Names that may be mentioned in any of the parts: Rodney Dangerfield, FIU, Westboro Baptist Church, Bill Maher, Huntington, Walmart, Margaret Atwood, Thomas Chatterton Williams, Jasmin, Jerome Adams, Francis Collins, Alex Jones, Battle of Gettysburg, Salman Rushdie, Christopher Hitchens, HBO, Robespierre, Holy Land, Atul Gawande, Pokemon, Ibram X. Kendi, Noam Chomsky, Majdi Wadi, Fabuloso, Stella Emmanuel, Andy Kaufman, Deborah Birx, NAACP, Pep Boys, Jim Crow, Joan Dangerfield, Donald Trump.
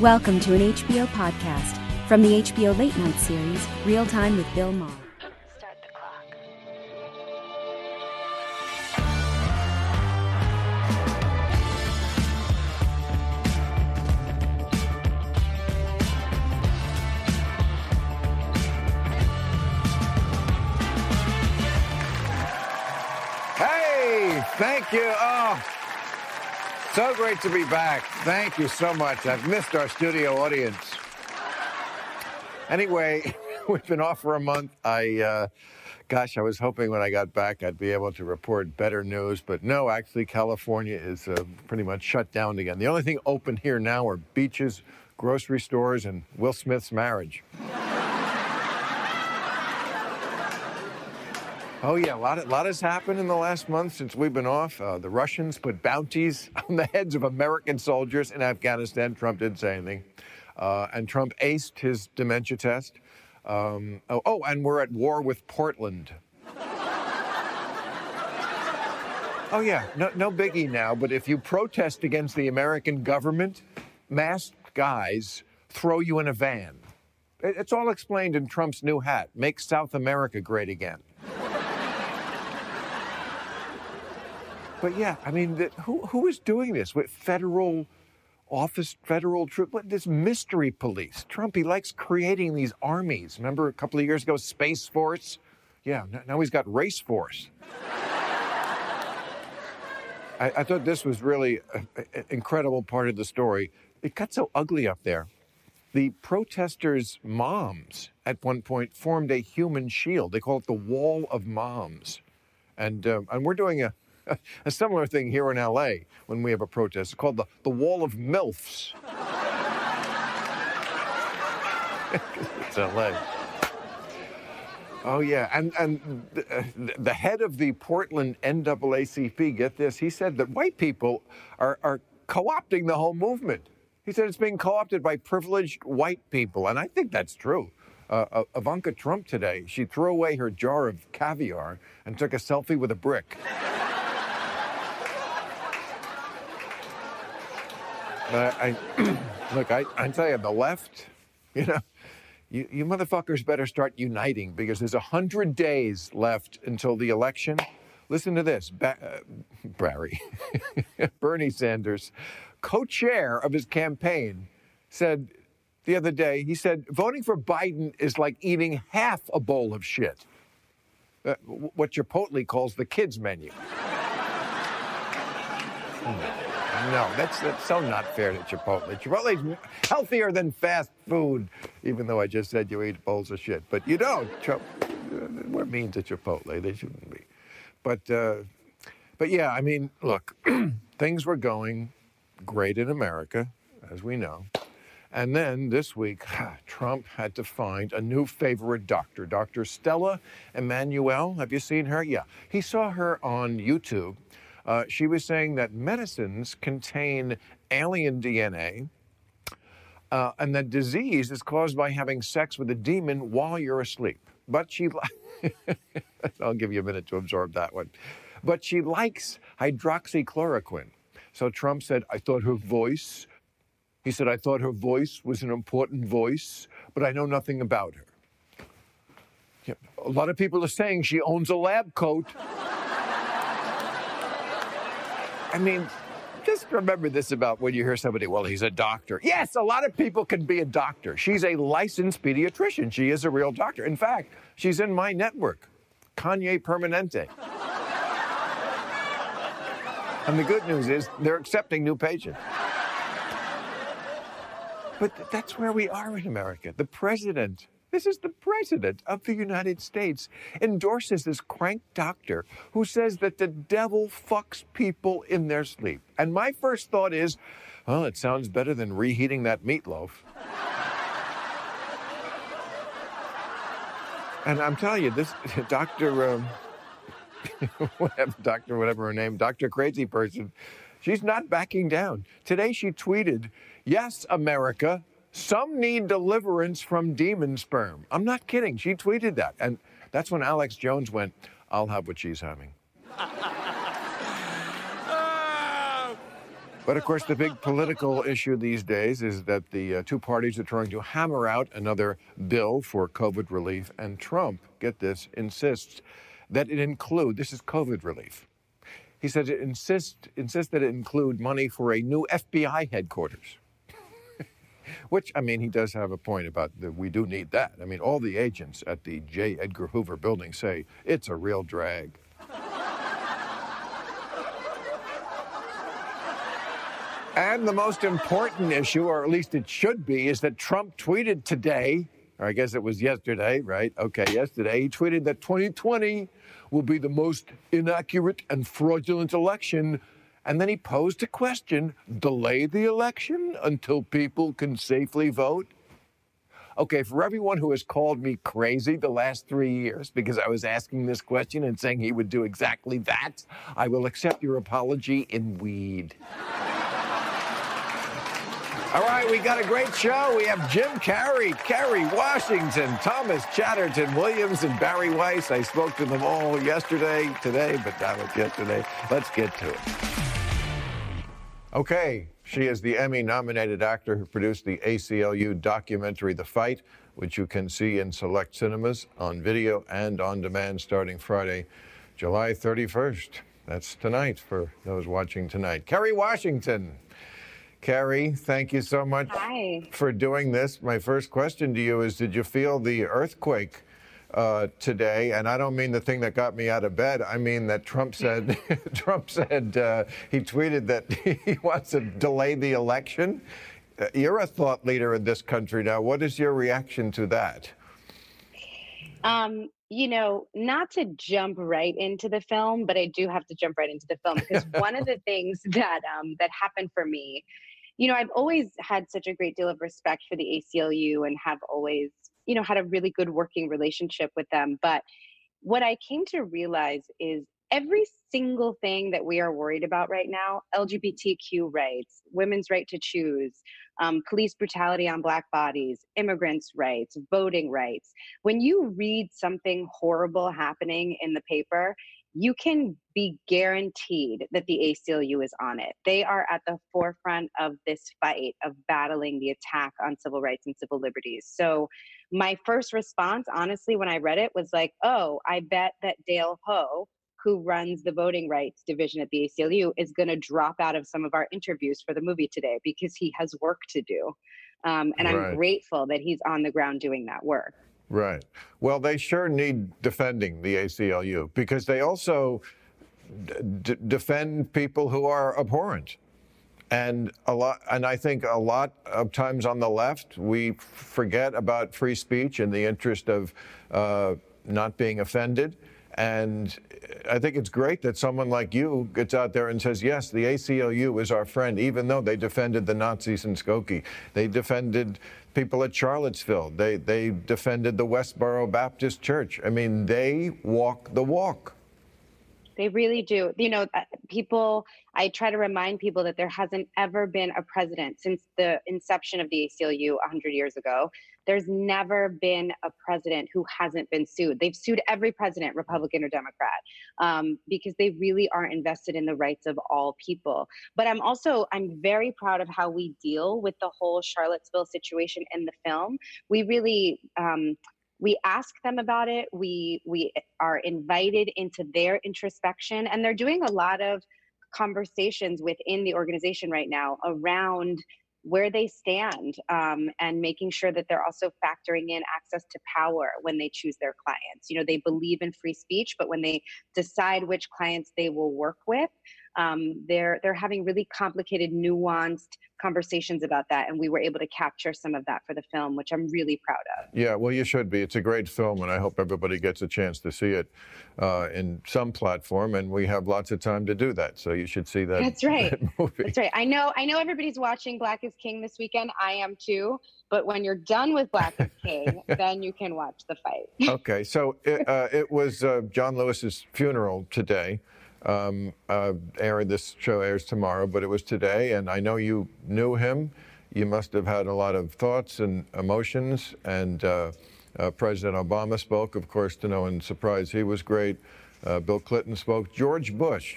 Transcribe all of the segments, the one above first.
Welcome to an HBO podcast from the HBO late night series, Real Time with Bill Maher. Start the clock. Hey, thank you. So great to be back. Thank you so much. I've missed our studio audience. Anyway, we've been off for a month. I was hoping when I got back I'd be able to report better news, but no, actually, California is pretty much shut down again. The only thing open here now are beaches, grocery stores, and Will Smith's marriage. Oh, yeah, a lot has happened in the last month since we've been off. The Russians put bounties on the heads of American soldiers in Afghanistan. Trump didn't say anything. And Trump aced his dementia test. And we're at war with Portland. Oh, yeah, no biggie now, but if you protest against the American government, masked guys throw you in a van. It's all explained in Trump's new hat. Make South America great again. But yeah, I mean, who is doing this with federal office, federal troop? This mystery police. Trump, he likes creating these armies. Remember a couple of years ago, Space Force? Yeah, now he's got Race Force. I thought this was really an incredible part of the story. It got so ugly up there. The protesters' moms at one point formed a human shield. They call it the Wall of Moms. And we're doing a similar thing here in L.A. when we have a protest. It's called the Wall of MILFs. It's L.A. Oh, yeah. And the head of the Portland NAACP, get this, he said that white people are co-opting the whole movement. He said it's being co-opted by privileged white people. And I think that's true. Ivanka Trump today, she threw away her jar of caviar and took a selfie with a brick. I tell you, the left, you know, you motherfuckers better start uniting because there's 100 days left until the election. Listen to this, Bernie Sanders, co-chair of his campaign, said the other day, he said, voting for Biden is like eating half a bowl of shit, what Chipotle calls the kids menu. No, that's so not fair to Chipotle. Chipotle's healthier than fast food, even though I just said you eat bowls of shit. But you don't. We're mean to Chipotle. They shouldn't be. But yeah, I mean, look, things were going great in America, as we know. And then this week, Trump had to find a new favorite doctor, Dr. Stella Emmanuel. Have you seen her? Yeah. He saw her on YouTube. She was saying that medicines contain alien DNA and that disease is caused by having sex with a demon while you're asleep. But she... I'll give you a minute to absorb that one. But she likes hydroxychloroquine. So Trump said, I thought her voice was an important voice, but I know nothing about her. Yeah, a lot of people are saying she owns a lab coat. I mean, just remember this about when you hear somebody, well, he's a doctor. Yes, a lot of people can be a doctor. She's a licensed pediatrician. She is a real doctor. In fact, she's in my network, Kanye Permanente. And the good news is they're accepting new patients. But that's where we are in America. This is the president of the United States, endorses this crank doctor who says that the devil fucks people in their sleep. And my first thought is, well, it sounds better than reheating that meatloaf. And I'm telling you, this doctor, whatever her name, Dr. Crazy Person, she's not backing down. Today she tweeted, "Yes, America, some need deliverance from demon sperm." I'm not kidding. She tweeted that. And that's when Alex Jones went, "I'll have what she's having." But, of course, the big political issue these days is that the two parties are trying to hammer out another bill for COVID relief. And Trump, get this, insists that it include, this is COVID relief. He said it insists that it include money for a new FBI headquarters. Which, I mean, he does have a point about that we do need that. I mean, all the agents at the J. Edgar Hoover building say it's a real drag. And the most important issue, or at least it should be, is that Trump tweeted today, or I guess it was yesterday, right? Okay, yesterday, he tweeted that 2020 will be the most inaccurate and fraudulent election. And then he posed a question, delay the election until people can safely vote? Okay, for everyone who has called me crazy the last 3 years because I was asking this question and saying he would do exactly that, I will accept your apology in weed. All right, we got a great show. We have Jim Carrey, Kerry Washington, Thomas Chatterton Williams, and Bari Weiss. I spoke to them all yesterday, today, but that was yesterday. Let's get to it. Okay, she is the Emmy-nominated actor who produced the ACLU documentary The Fight, which you can see in select cinemas, on video and on demand starting Friday, July 31st. That's tonight for those watching tonight. Kerry Washington. Kerry, thank you so much for doing this. My first question to you is, did you feel the earthquake today? And I don't mean the thing that got me out of bed. I mean that Trump said, he tweeted that he wants to delay the election. You're a thought leader in this country now. What is your reaction to that? You know, not to jump right into the film, but I do have to jump right into the film because one of the things that that happened for me, you know, I've always had such a great deal of respect for the ACLU and have always, you know, had a really good working relationship with them. But what I came to realize is every single thing that we are worried about right now, LGBTQ rights, women's right to choose, police brutality on Black bodies, immigrants' rights, voting rights. When you read something horrible happening in the paper, you can be guaranteed that the ACLU is on it. They are at the forefront of this fight of battling the attack on civil rights and civil liberties. So my first response, honestly, when I read it was like, oh, I bet that Dale Ho, who runs the voting rights division at the ACLU, is going to drop out of some of our interviews for the movie today because he has work to do. And I'm grateful that he's on the ground doing that work. Right. Well, they sure need defending, the ACLU, because they also defend people who are abhorrent. And I think a lot of times on the left, we forget about free speech in the interest of not being offended. And I think it's great that someone like you gets out there and says, yes, the ACLU is our friend, even though they defended the Nazis in Skokie. They defended people at Charlottesville. They defended the Westboro Baptist Church. I mean, they walk the walk. They really do. You know, people, I try to remind people that there hasn't ever been a president since the inception of the ACLU 100 years ago. There's never been a president who hasn't been sued. They've sued every president, Republican or Democrat, because they really are invested in the rights of all people. But I'm very proud of how we deal with the whole Charlottesville situation in the film. We really... we ask them about it. We are invited into their introspection, and they're doing a lot of conversations within the organization right now around where they stand and making sure that they're also factoring in access to power when they choose their clients. You know, they believe in free speech, but when they decide which clients they will work with, they're having really complicated, nuanced conversations about that, and we were able to capture some of that for the film, which I'm really proud of. Yeah, well, you should be. It's a great film, and I hope everybody gets a chance to see it in some platform, and we have lots of time to do that, so you should see that. That's right. That movie. That's right. I know everybody's watching Black is King this weekend. I am too, but when you're done with Black is King, then you can watch The Fight. Okay, so it was John Lewis's funeral today. This show airs tomorrow, but it was today, and I know you knew him. You must have had a lot of thoughts and emotions, and President Obama spoke, of course, to no one's surprise. He was great. Bill Clinton spoke. George Bush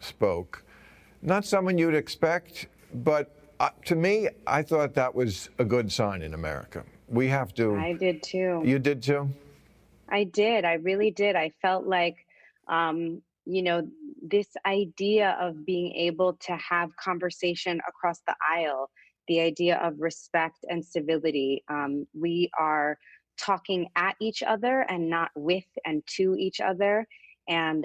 spoke. Not someone you'd expect, but to me, I thought that was a good sign in America. We have to. I did too. You did too? I did. I really did. I felt like, you know, this idea of being able to have conversation across the aisle, the idea of respect and civility. We are talking at each other and not with and to each other. And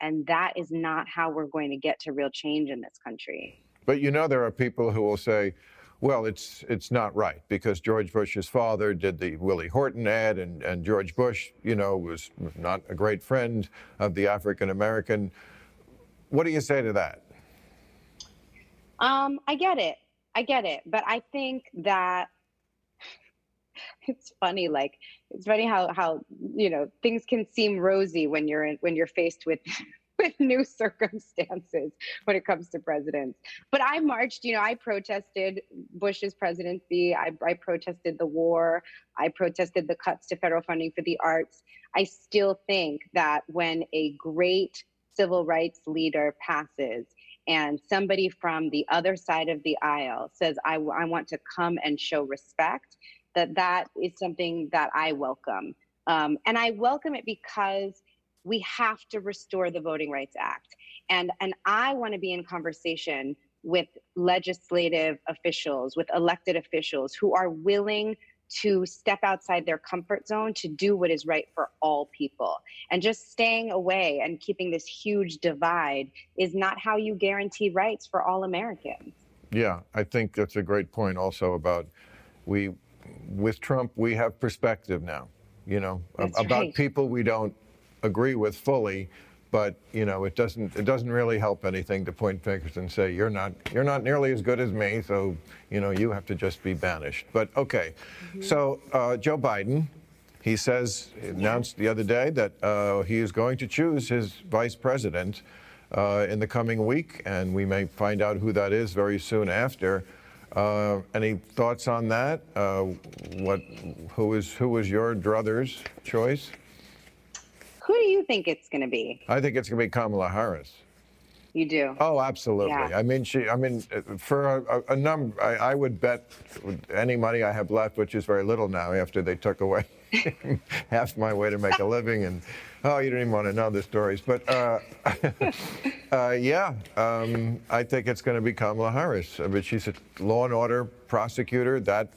that is not how we're going to get to real change in this country. But, you know, there are people who will say, well, it's not right because George Bush's father did the Willie Horton ad, and George Bush, you know, was not a great friend of the African-American. What do you say to that? I get it. But I think that it's funny, like, it's funny how you know, things can seem rosy when you're in, when you're faced with new circumstances when it comes to presidents. But I marched, you know, I protested Bush's presidency. I protested the war. I protested the cuts to federal funding for the arts. I still think that when a great civil rights leader passes and somebody from the other side of the aisle says, I want to come and show respect, that is something that I welcome. And I welcome it because we have to restore the Voting Rights Act. And I want to be in conversation with legislative officials, with elected officials who are willing to step outside their comfort zone to do what is right for all people. And just staying away and keeping this huge divide is not how you guarantee rights for all Americans. Yeah, I think that's a great point also about with Trump, we have perspective now, you know, about people we don't agree with fully, but you know, it doesn't really help anything to point fingers and say you're not nearly as good as me, so you know, you have to just be banished. But okay, so Joe Biden, he says, announced the other day that he is going to choose his vice president in the coming week, and we may find out who that is very soon after. Any thoughts on that? Who is your druthers choice? Who do you think it's going to be? I think it's going to be Kamala Harris. You do? Oh, absolutely. Yeah. I mean, for a number, I would bet any money I have left, which is very little now after they took away half my way to make a living. And, oh, you don't even want to know the stories. But, I think it's going to be Kamala Harris. I mean, she's a law and order prosecutor. That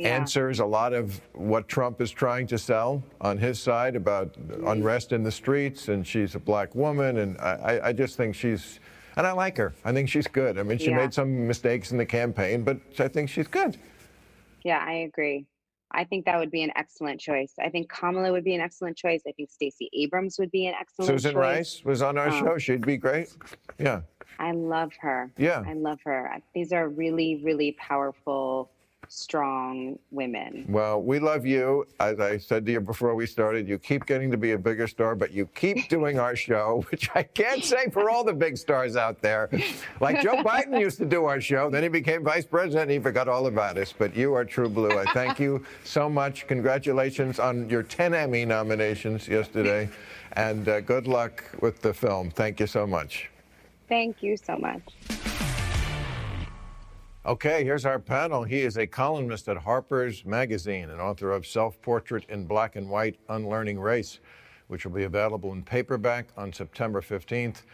answers a lot of what Trump is trying to sell on his side about unrest in the streets, and she's a black woman, and I just think she's, and I like her. I think she's good. I mean, she made some mistakes in the campaign, but I think she's good. Yeah, I agree. I think that would be an excellent choice. I think Kamala would be an excellent choice. I think Stacey Abrams would be an excellent choice. Susan Rice was on our show. She'd be great. Yeah. I love her. Yeah. I love her. These are really, really powerful, strong women. Well, we love you. As I said to you before we started, you keep getting to be a bigger star, but you keep doing our show, which I can't say for all the big stars out there. Like Joe Biden used to do our show, then he became vice president, and he forgot all about us. But you are true blue. I thank you so much. Congratulations on your 10 Emmy nominations yesterday, and good luck with the film. Thank you so much. Thank you so much. Okay, here's our panel. He is a columnist at Harper's Magazine and author of Self-Portrait in Black and White, Unlearning Race, which will be available in paperback on September 15th.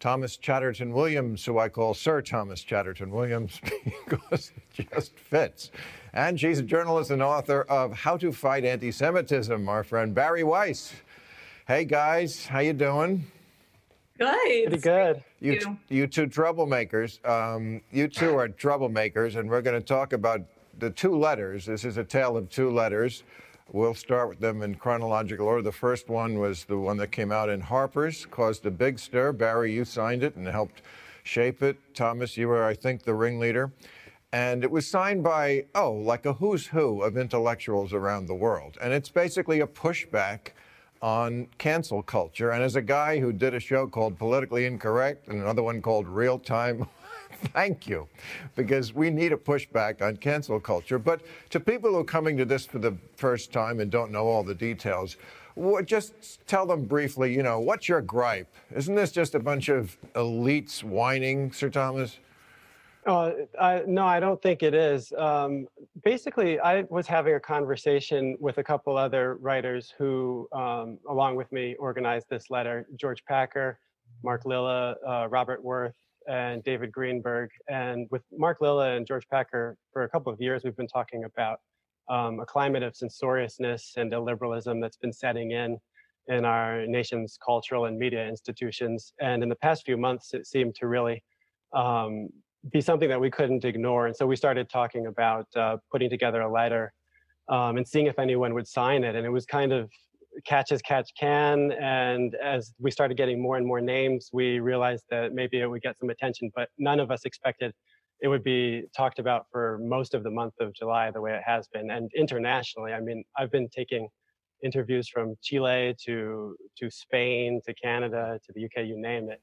Thomas Chatterton Williams, who I call Sir Thomas Chatterton Williams because it just fits. And she's a journalist and author of How to Fight Anti-Semitism, our friend Bari Weiss. Hey, guys, how you doing? Good. Pretty good. You two troublemakers. You two are troublemakers, and we're going to talk about the two letters. This is a tale of two letters. We'll start with them in chronological order. The first one was the one that came out in Harper's, caused a big stir. Bari, you signed it and helped shape it. Thomas, you were, I think, the ringleader. And it was signed by, like a who's who of intellectuals around the world. And it's basically a pushback on cancel culture. And as a guy who did a show called Politically Incorrect and another one called Real Time, thank you, because we need a pushback on cancel culture. But to people who are coming to this for the first time and don't know all the details, Just tell them briefly, you know, what's your gripe? Isn't this just a bunch of elites whining, Sir Thomas? No, I don't think it is. Basically, I was having a conversation with a couple other writers who, along with me, organized this letter. George Packer, Mark Lilla, Robert Worth, and David Greenberg. And with Mark Lilla and George Packer, for a couple of years, we've been talking about a climate of censoriousness and illiberalism that's been setting in our nation's cultural and media institutions. And in the past few months, it seemed to really be something that we couldn't ignore. And so we started talking about putting together a letter and seeing if anyone would sign it. And it was kind of catch as catch can. And as we started getting more and more names, we realized that maybe it would get some attention, but none of us expected it would be talked about for most of the month of July the way it has been. And internationally, I mean, I've been taking interviews from Chile to Spain, to Canada, to the UK, you name it.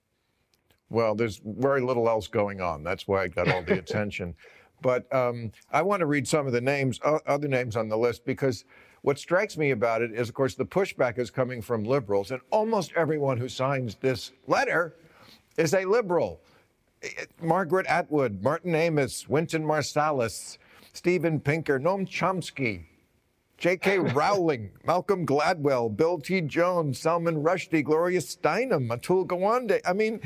Well, there's very little else going on. That's why I got all the attention. But I want to read some of the names, other names on the list, because what strikes me about it is, of course, the pushback is coming from liberals. And almost everyone who signs this letter is a liberal. Margaret Atwood, Martin Amis, Wynton Marsalis, Steven Pinker, Noam Chomsky, J.K. Rowling, Malcolm Gladwell, Bill T. Jones, Salman Rushdie, Gloria Steinem, Atul Gawande. I mean,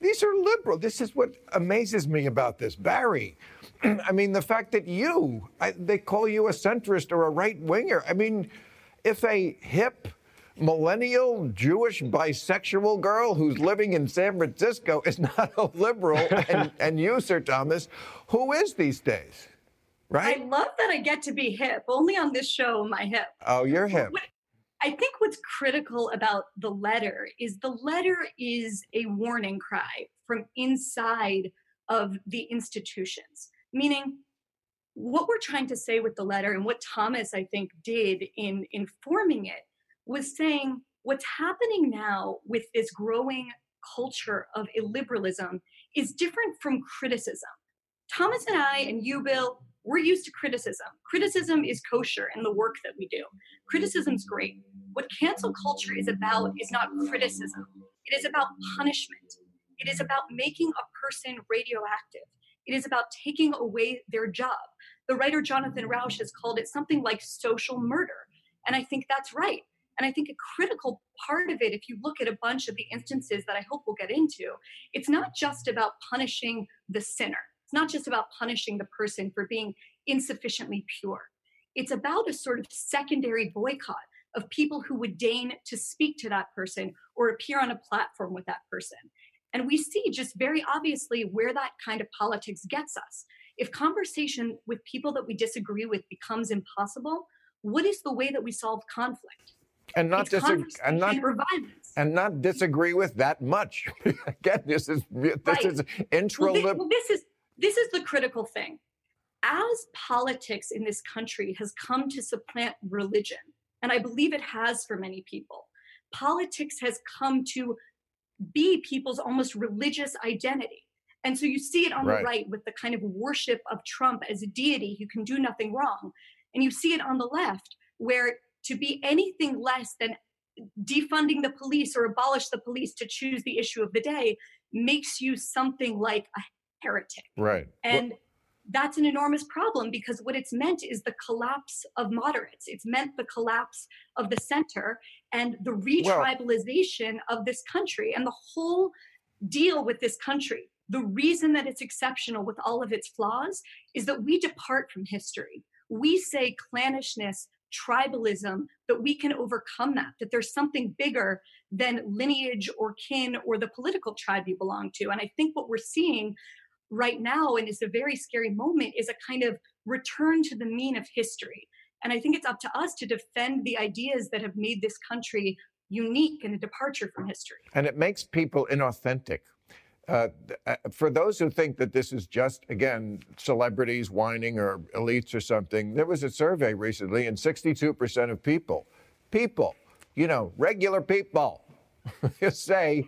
these are liberal. This is what amazes me about this. Barry, I mean, the fact that they call you a centrist or a right-winger. I mean, if a hip, millennial, Jewish, bisexual girl who's living in San Francisco is not a liberal, and you, Sir Thomas, who is these days, right? I love that I get to be hip. Only on this show am I hip. Oh, you're hip. I think what's critical about the letter is a warning cry from inside of the institutions, meaning what we're trying to say with the letter and what Thomas, I think, did in informing it was saying what's happening now with this growing culture of illiberalism is different from criticism. Thomas and I and you, Bill, we're used to criticism. Criticism is kosher in the work that we do. Criticism's great. What cancel culture is about is not criticism. It is about punishment. It is about making a person radioactive. It is about taking away their job. The writer Jonathan Rauch has called it something like social murder. And I think that's right. And I think a critical part of it, if you look at a bunch of the instances that I hope we'll get into, it's not just about punishing the sinner. It's not just about punishing the person for being insufficiently pure. It's about a sort of secondary boycott of people who would deign to speak to that person or appear on a platform with that person. And we see just very obviously where that kind of politics gets us. If conversation with people that we disagree with becomes impossible, what is the way that we solve conflict? And not, not disagree with that much. Again, this is intra-liberal. This is the critical thing. As politics in this country has come to supplant religion, and I believe it has for many people, politics has come to be people's almost religious identity. And so you see it on the right with the kind of worship of Trump as a deity who can do nothing wrong. And you see it on the left where to be anything less than defunding the police or abolish the police to choose the issue of the day makes you something like a heretic. Right. And that's an enormous problem because what it's meant is the collapse of moderates. It's meant the collapse of the center and the retribalization of this country and the whole deal with this country. The reason that it's exceptional with all of its flaws is that we depart from history. We say clannishness, tribalism, that we can overcome that there's something bigger than lineage or kin or the political tribe you belong to. And I think what we're seeing right now, and it's a very scary moment, is a kind of return to the mean of history. And I think it's up to us to defend the ideas that have made this country unique and a departure from history. And it makes people inauthentic. For those who think that this is just, again, celebrities whining or elites or something, there was a survey recently and 62% of people, you know, regular people, say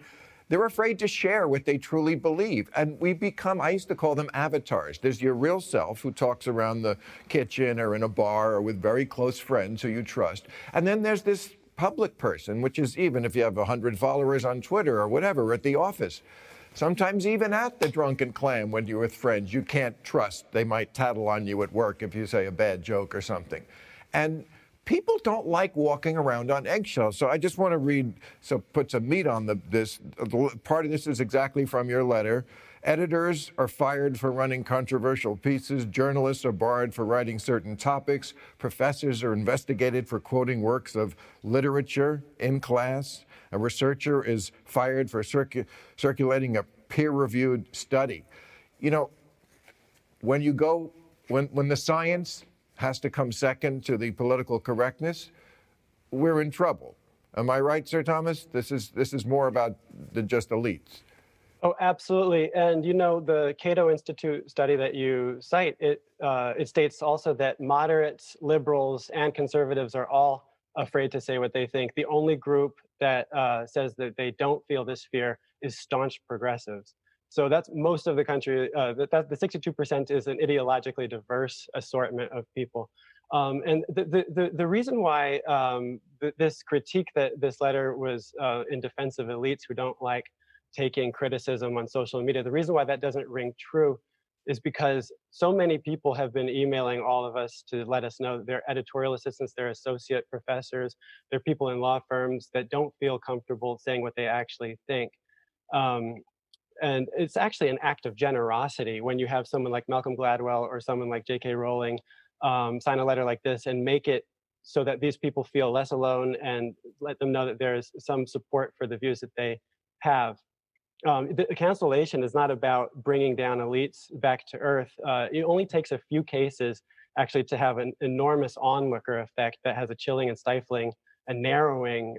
they're afraid to share what they truly believe. And we become, I used to call them avatars. There's your real self who talks around the kitchen or in a bar or with very close friends who you trust. And then there's this public person, which is even if you have 100 followers on Twitter or whatever at the office. Sometimes even at the drunken clam when you're with friends, you can't trust. They might tattle on you at work if you say a bad joke or something. And people don't like walking around on eggshells. So I just want to read, so put some meat on this. Part of this is exactly from your letter. Editors are fired for running controversial pieces. Journalists are barred for writing certain topics. Professors are investigated for quoting works of literature in class. A researcher is fired for circulating a peer-reviewed study. You know, when you go, when the science has to come second to the political correctness, we're in trouble. Am I right, Sir Thomas? This is more about than just elites. Oh, absolutely. And, you know, the Cato Institute study that you cite, it states also that moderates, liberals, and conservatives are all afraid to say what they think. The only group that says that they don't feel this fear is staunch progressives. So that's most of the country. The 62% is an ideologically diverse assortment of people. And the reason why this critique that this letter was in defense of elites who don't like taking criticism on social media, the reason why that doesn't ring true is because so many people have been emailing all of us to let us know their editorial assistants, their associate professors, their people in law firms that don't feel comfortable saying what they actually think. And it's actually an act of generosity when you have someone like Malcolm Gladwell or someone like J.K. Rowling sign a letter like this and make it so that these people feel less alone and let them know that there's some support for the views that they have. The cancellation is not about bringing down elites back to earth. It only takes a few cases actually to have an enormous onlooker effect that has a chilling and stifling and narrowing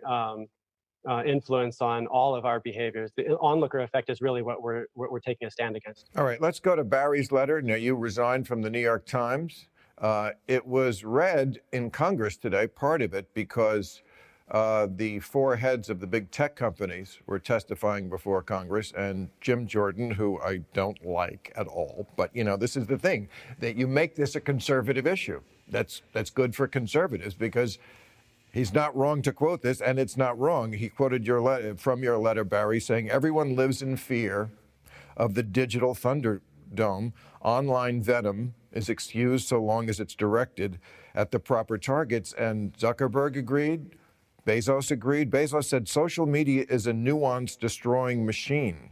influence on all of our behaviors. The onlooker effect is really what we're taking a stand against. All right, let's go to Bari's letter. Now, you resigned from the New York Times. It was read in Congress today, part of it, because the four heads of the big tech companies were testifying before Congress, and Jim Jordan, who I don't like at all, but, you know, this is the thing, that you make this a conservative issue. That's good for conservatives, because he's not wrong to quote this, and it's not wrong. He quoted your letter, from your letter, Bari, saying, "Everyone lives in fear of the digital thunderdome. Online venom is excused so long as it's directed at the proper targets." And Zuckerberg agreed. Bezos agreed. Bezos said social media is a nuance-destroying machine.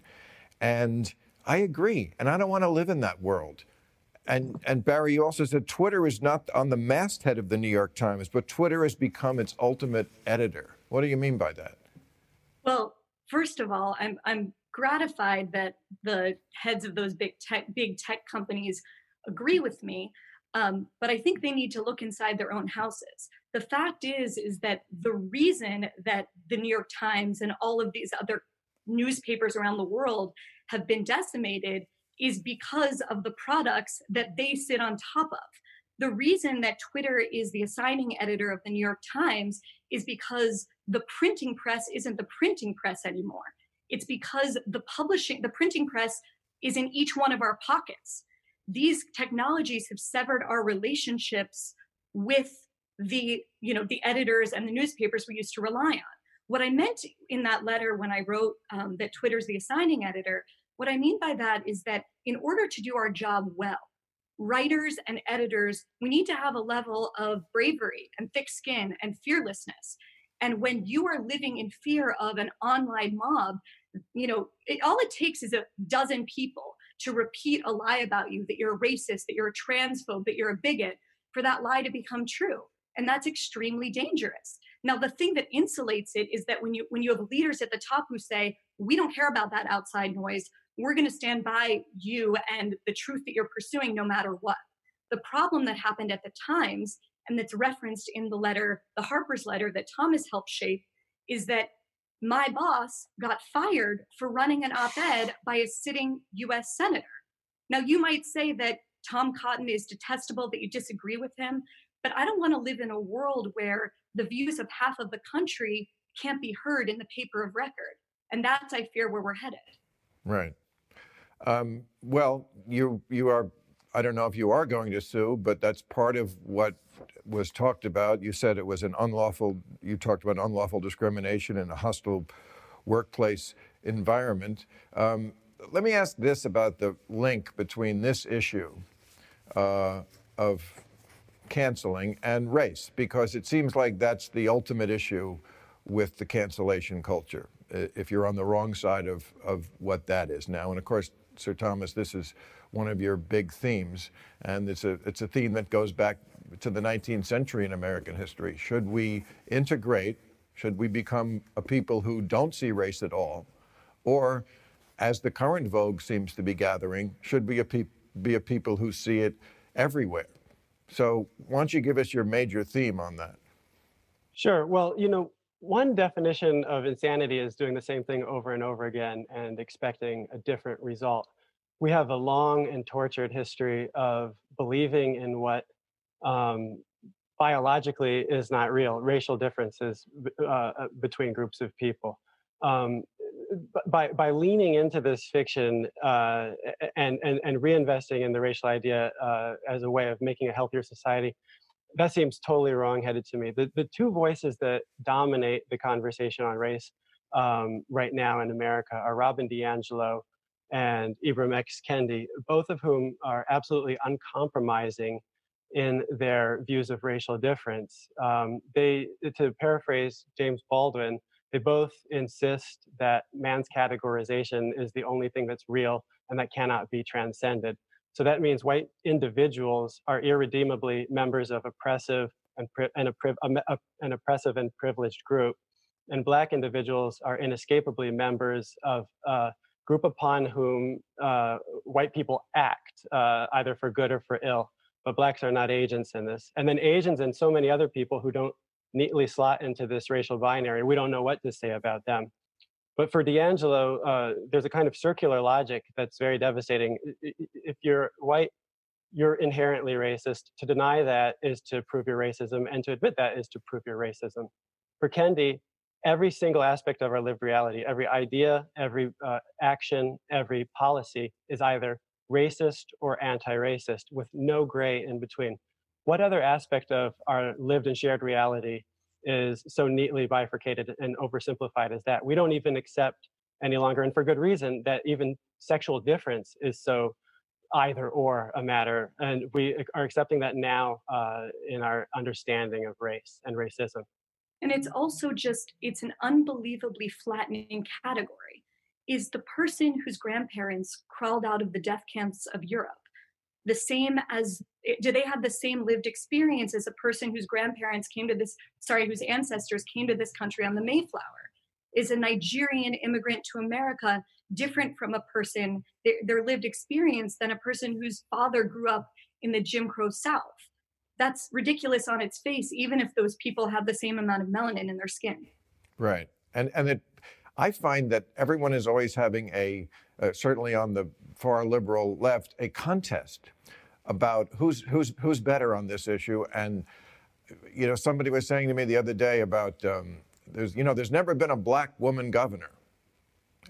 And I agree, and I don't want to live in that world. And Bari, you also said Twitter is not on the masthead of the New York Times, but Twitter has become its ultimate editor. What do you mean by that? Well, first of all, I'm gratified that the heads of those big tech companies agree with me. But I think they need to look inside their own houses. The fact is that the reason that the New York Times and all of these other newspapers around the world have been decimated is because of the products that they sit on top of. The reason that Twitter is the assigning editor of the New York Times is because the printing press isn't the printing press anymore. It's because the printing press is in each one of our pockets. These technologies have severed our relationships with the editors and the newspapers we used to rely on. What I meant in that letter when I wrote that Twitter's the assigning editor, what I mean by that is that in order to do our job well, writers and editors, we need to have a level of bravery and thick skin and fearlessness. And when you are living in fear of an online mob, all it takes is a dozen people to repeat a lie about you, that you're a racist, that you're a transphobe, that you're a bigot, for that lie to become true. And that's extremely dangerous. Now, the thing that insulates it is that when you have leaders at the top who say, we don't care about that outside noise, we're going to stand by you and the truth that you're pursuing no matter what. The problem that happened at the Times, and that's referenced in the letter, the Harper's letter that Thomas helped shape, is that my boss got fired for running an op-ed by a sitting U.S. senator. Now, you might say that Tom Cotton is detestable, that you disagree with him, but I don't want to live in a world where the views of half of the country can't be heard in the paper of record. And that's, I fear, where we're headed. Right. Well, you are I don't know if you are going to sue, but that's part of what was talked about. You said it was an unlawful, you talked about unlawful discrimination in a hostile workplace environment. Let me ask this about the link between this issue of canceling and race, because it seems like that's the ultimate issue with the cancellation culture, if you're on the wrong side of what that is now. And of course, Sir Thomas, this is one of your big themes, and it's a theme that goes back to the 19th century in American history. Should we integrate? Should we become a people who don't see race at all? Or, as the current vogue seems to be gathering, should we be a people who see it everywhere? So why don't you give us your major theme on that? Sure. Well, you know, one definition of insanity is doing the same thing over and over again and expecting a different result. We have a long and tortured history of believing in what biologically is not real, racial differences between groups of people. By leaning into this fiction and reinvesting in the racial idea as a way of making a healthier society, that seems totally wrong-headed to me. The two voices that dominate the conversation on race right now in America are Robin DiAngelo and Ibram X. Kendi, both of whom are absolutely uncompromising in their views of racial difference. They, to paraphrase James Baldwin, they both insist that man's categorization is the only thing that's real and that cannot be transcended. So that means white individuals are irredeemably members of oppressive an oppressive and privileged group, and black individuals are inescapably members of a group upon whom white people act, either for good or for ill. But blacks are not agents in this. And then Asians and so many other people who don't neatly slot into this racial binary, we don't know what to say about them. But for DiAngelo, there's a kind of circular logic that's very devastating. If you're white, you're inherently racist. To deny that is to prove your racism, and to admit that is to prove your racism. For Kendi, every single aspect of our lived reality, every idea, every action, every policy is either racist or anti-racist, with no gray in between. What other aspect of our lived and shared reality is so neatly bifurcated and oversimplified as that? We don't even accept any longer, and for good reason, that even sexual difference is so either or a matter. And we are accepting that now in our understanding of race and racism. And it's also just, it's an unbelievably flattening category. Is the person whose grandparents crawled out of the death camps of Europe the same as, do they have the same lived experience as a person whose grandparents came to this, whose ancestors came to this country on the Mayflower? Is a Nigerian immigrant to America different from a person, their lived experience, than a person whose father grew up in the Jim Crow South? That's ridiculous on its face, even if those people have the same amount of melanin in their skin. Right. And it, I find that everyone is always having a, certainly on the far liberal left, a contest about who's better on this issue. And, you know, somebody was saying to me the other day about, there's never been a black woman governor.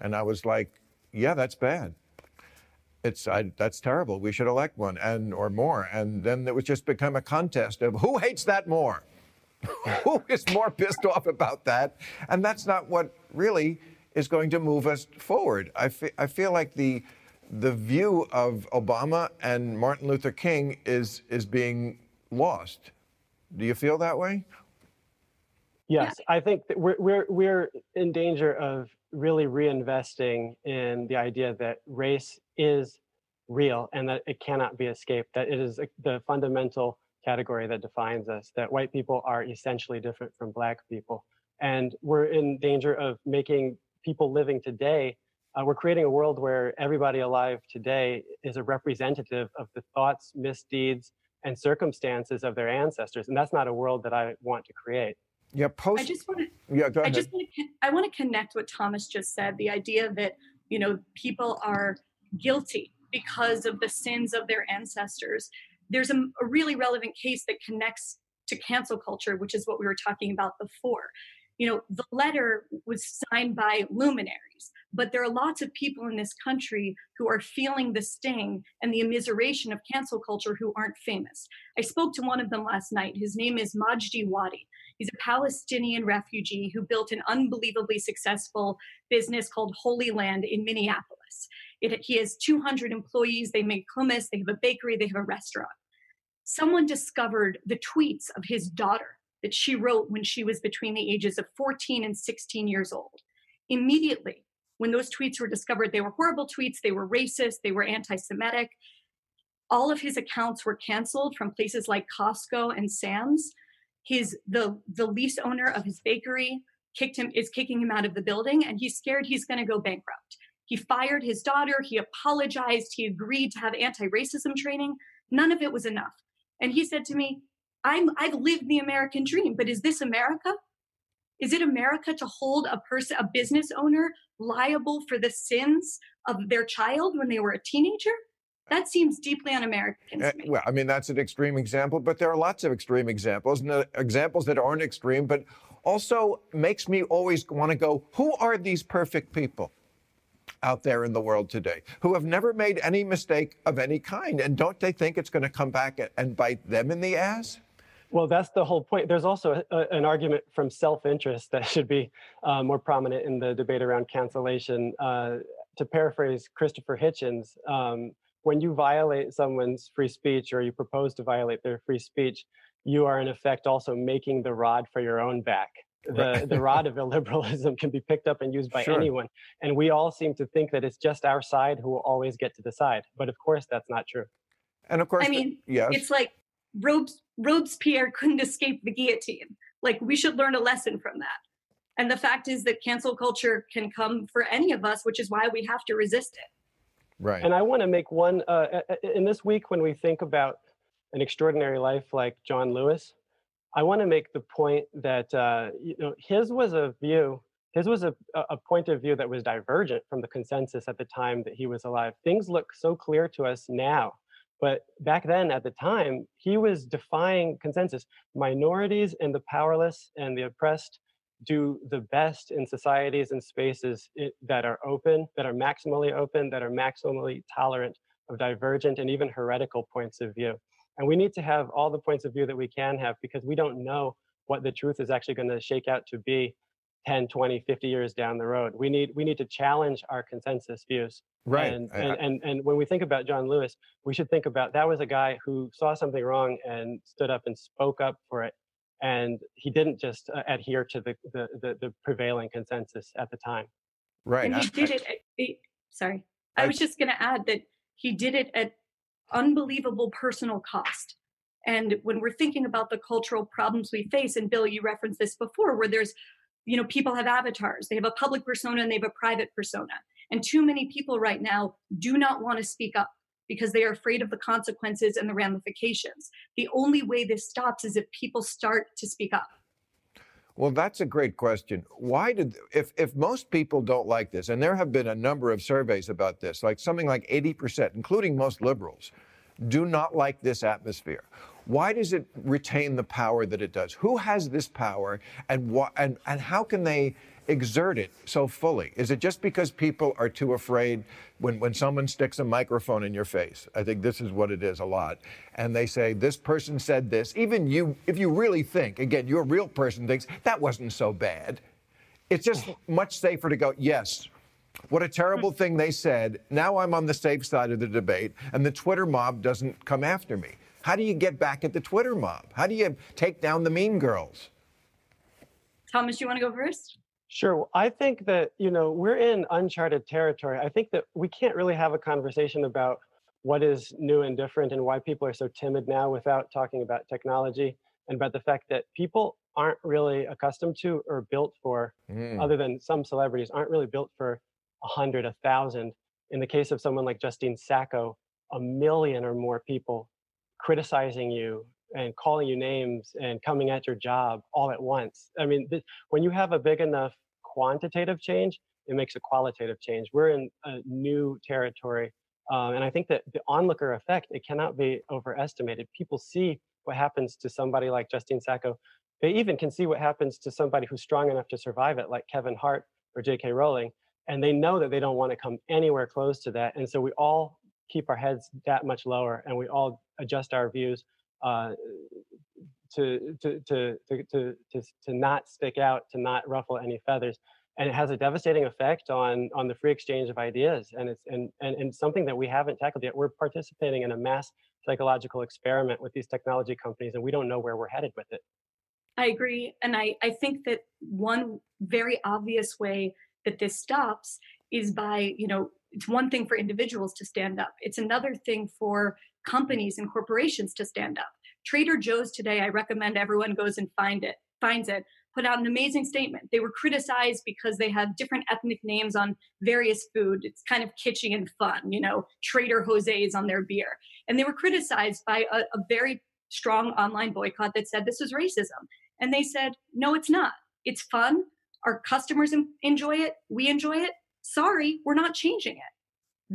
And I was like, yeah, that's bad. That's terrible. We should elect one or more. And then it was just become a contest of who hates that more. Who is more pissed off about that? And that's not what really is going to move us forward. I feel like the view of Obama and Martin Luther King is being lost. Do you feel that way? Yes, I think that we're in danger of really reinvesting in the idea that race is real and that it cannot be escaped, that it is the fundamental category that defines us, that white people are essentially different from black people. And we're in danger of making people living today, we're creating a world where everybody alive today is a representative of the thoughts, misdeeds, and circumstances of their ancestors. And that's not a world that I want to create. Yeah, I want to connect what Thomas just said, the idea that, you know, people are guilty because of the sins of their ancestors. There's a really relevant case that connects to cancel culture, which is what we were talking about before. the letter was signed by luminaries, but there are lots of people in this country who are feeling the sting and the immiseration of cancel culture who aren't famous. I spoke to one of them last night. His name is Majdi Wadi. He's a Palestinian refugee who built an unbelievably successful business called Holy Land in Minneapolis. He has 200 employees. They make hummus. They have a bakery. They have a restaurant. Someone discovered the tweets of his daughter that she wrote when she was between the ages of 14 and 16 years old. Immediately, when those tweets were discovered, they were horrible tweets. They were racist. They were anti-Semitic. All of his accounts were canceled from places like Costco and Sam's. The lease owner of his bakery is kicking him out of the building, and he's scared he's going to go bankrupt. He fired his daughter. He apologized. He agreed to have anti-racism training. None of it was enough. And he said to me, I've lived the American dream, but is this America? Is it America to hold a business owner liable for the sins of their child when they were a teenager? That seems deeply un-American to me. Well, I mean, that's an extreme example, but there are lots of extreme examples, examples that aren't extreme, but also makes me always want to go, who are these perfect people out there in the world today who have never made any mistake of any kind? And don't they think it's going to come back and bite them in the ass? Well, that's the whole point. There's also an argument from self-interest that should be more prominent in the debate around cancellation. To paraphrase Christopher Hitchens, when you violate someone's free speech or you propose to violate their free speech, you are in effect also making the rod for your own back. The rod of illiberalism can be picked up and used by anyone. And we all seem to think that it's just our side who will always get to decide. But of course, that's not true. And of course, it's like Robespierre couldn't escape the guillotine. Like, we should learn a lesson from that. And the fact is that cancel culture can come for any of us, which is why we have to resist it. Right. And I want to make one, in this week when we think about an extraordinary life like John Lewis, I want to make the point that, his was a point of view that was divergent from the consensus at the time that he was alive. Things look so clear to us now, but back then at the time, he was defying consensus. Minorities and the powerless and the oppressed do the best in societies and spaces that are open, that are maximally open, that are maximally tolerant of divergent and even heretical points of view. And we need to have all the points of view that we can have, because we don't know what the truth is actually going to shake out to be 10, 20, 50 years down the road. We need to challenge our consensus views. Right. And when we think about John Lewis, we should think about that was a guy who saw something wrong and stood up and spoke up for it. And he didn't just adhere to the prevailing consensus at the time. Right. And he did it. Sorry. I was just going to add that he did it at unbelievable personal cost. And when we're thinking about the cultural problems we face, and Bill, you referenced this before, where there's, people have avatars, they have a public persona and they have a private persona. And too many people right now do not want to speak up, because they are afraid of the consequences and the ramifications. The only way this stops is if people start to speak up. Well, that's a great question. Why did, if most people don't like this, and there have been a number of surveys about this, like something like 80%, including most liberals, do not like this atmosphere. Why does it retain the power that it does? Who has this power, and why, and how can they exert it so fully? Is it just because people are too afraid when someone sticks a microphone in your face? I think this is what it is a lot. And they say, this person said this. Even you, if you really think, again, your real person thinks, that wasn't so bad. It's just much safer to go, yes, what a terrible thing they said. Now I'm on the safe side of the debate, and the Twitter mob doesn't come after me. How do you get back at the Twitter mob? How do you take down the mean girls? Thomas, you want to go first? Sure. I think that, we're in uncharted territory. I think that we can't really have a conversation about what is new and different and why people are so timid now without talking about technology and about the fact that people aren't really accustomed to or built for, other than some celebrities, aren't really built for 100, 1,000. In the case of someone like Justine Sacco, 1 million or more people criticizing you and calling you names and coming at your job all at once. I mean, when you have a big enough quantitative change, it makes a qualitative change. We're in a new territory. And I think that the onlooker effect, it cannot be overestimated. People see what happens to somebody like Justine Sacco They even can see what happens to somebody who's strong enough to survive it, like Kevin Hart or J.K. Rowling, and they know that they don't want to come anywhere close to that. And so we all keep our heads that much lower, and we all adjust our views to not stick out, to not ruffle any feathers. And it has a devastating effect on the free exchange of ideas. And it's and something that we haven't tackled yet. We're participating in a mass psychological experiment with these technology companies, and we don't know where we're headed with it. I agree. And I think that one very obvious way that this stops is by, you know, it's one thing for individuals to stand up. It's another thing for companies and corporations to stand up. Trader Joe's today, I recommend everyone goes and finds it, put out an amazing statement. They were criticized because they had different ethnic names on various food. It's kind of kitschy and fun, you know, Trader Jose's on their beer. And they were criticized by a very strong online boycott that said this was racism. And they said, no, it's not. It's fun. Our customers enjoy it. We enjoy it. Sorry, we're not changing it.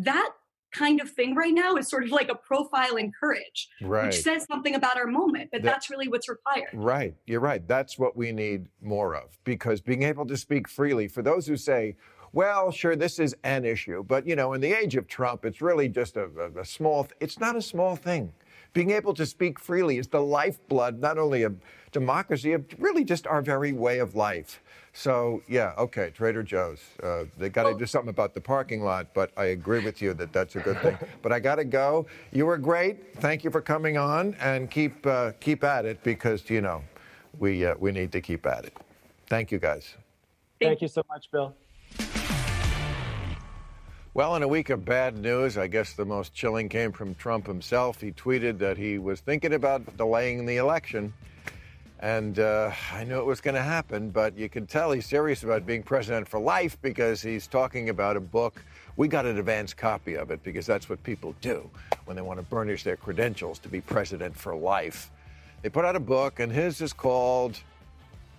That kind of thing right now is sort of like a profile in courage, right, which says something about our moment, but that's really what's required. Right. You're right. That's what we need more of, because being able to speak freely, for those who say, well, sure, this is an issue, but, you know, in the age of Trump, it's really just a small, it's not a small thing. Being able to speak freely is the lifeblood, not only of democracy, of really just our very way of life. So, yeah, okay, Trader Joe's. They got to do something about the parking lot, but I agree with you that that's a good thing. But I got to go. You were great. Thank you for coming on, and keep at it, because, you know, we need to keep at it. Thank you, guys. Thank you so much, Bill. Well, in a week of bad news, I guess the most chilling came from Trump himself. He tweeted that he was thinking about delaying the election. And I knew it was going to happen, but you can tell he's serious about being president for life, because he's talking about a book. We got an advanced copy of it, because that's what people do when they want to burnish their credentials to be president for life. They put out a book, and his is called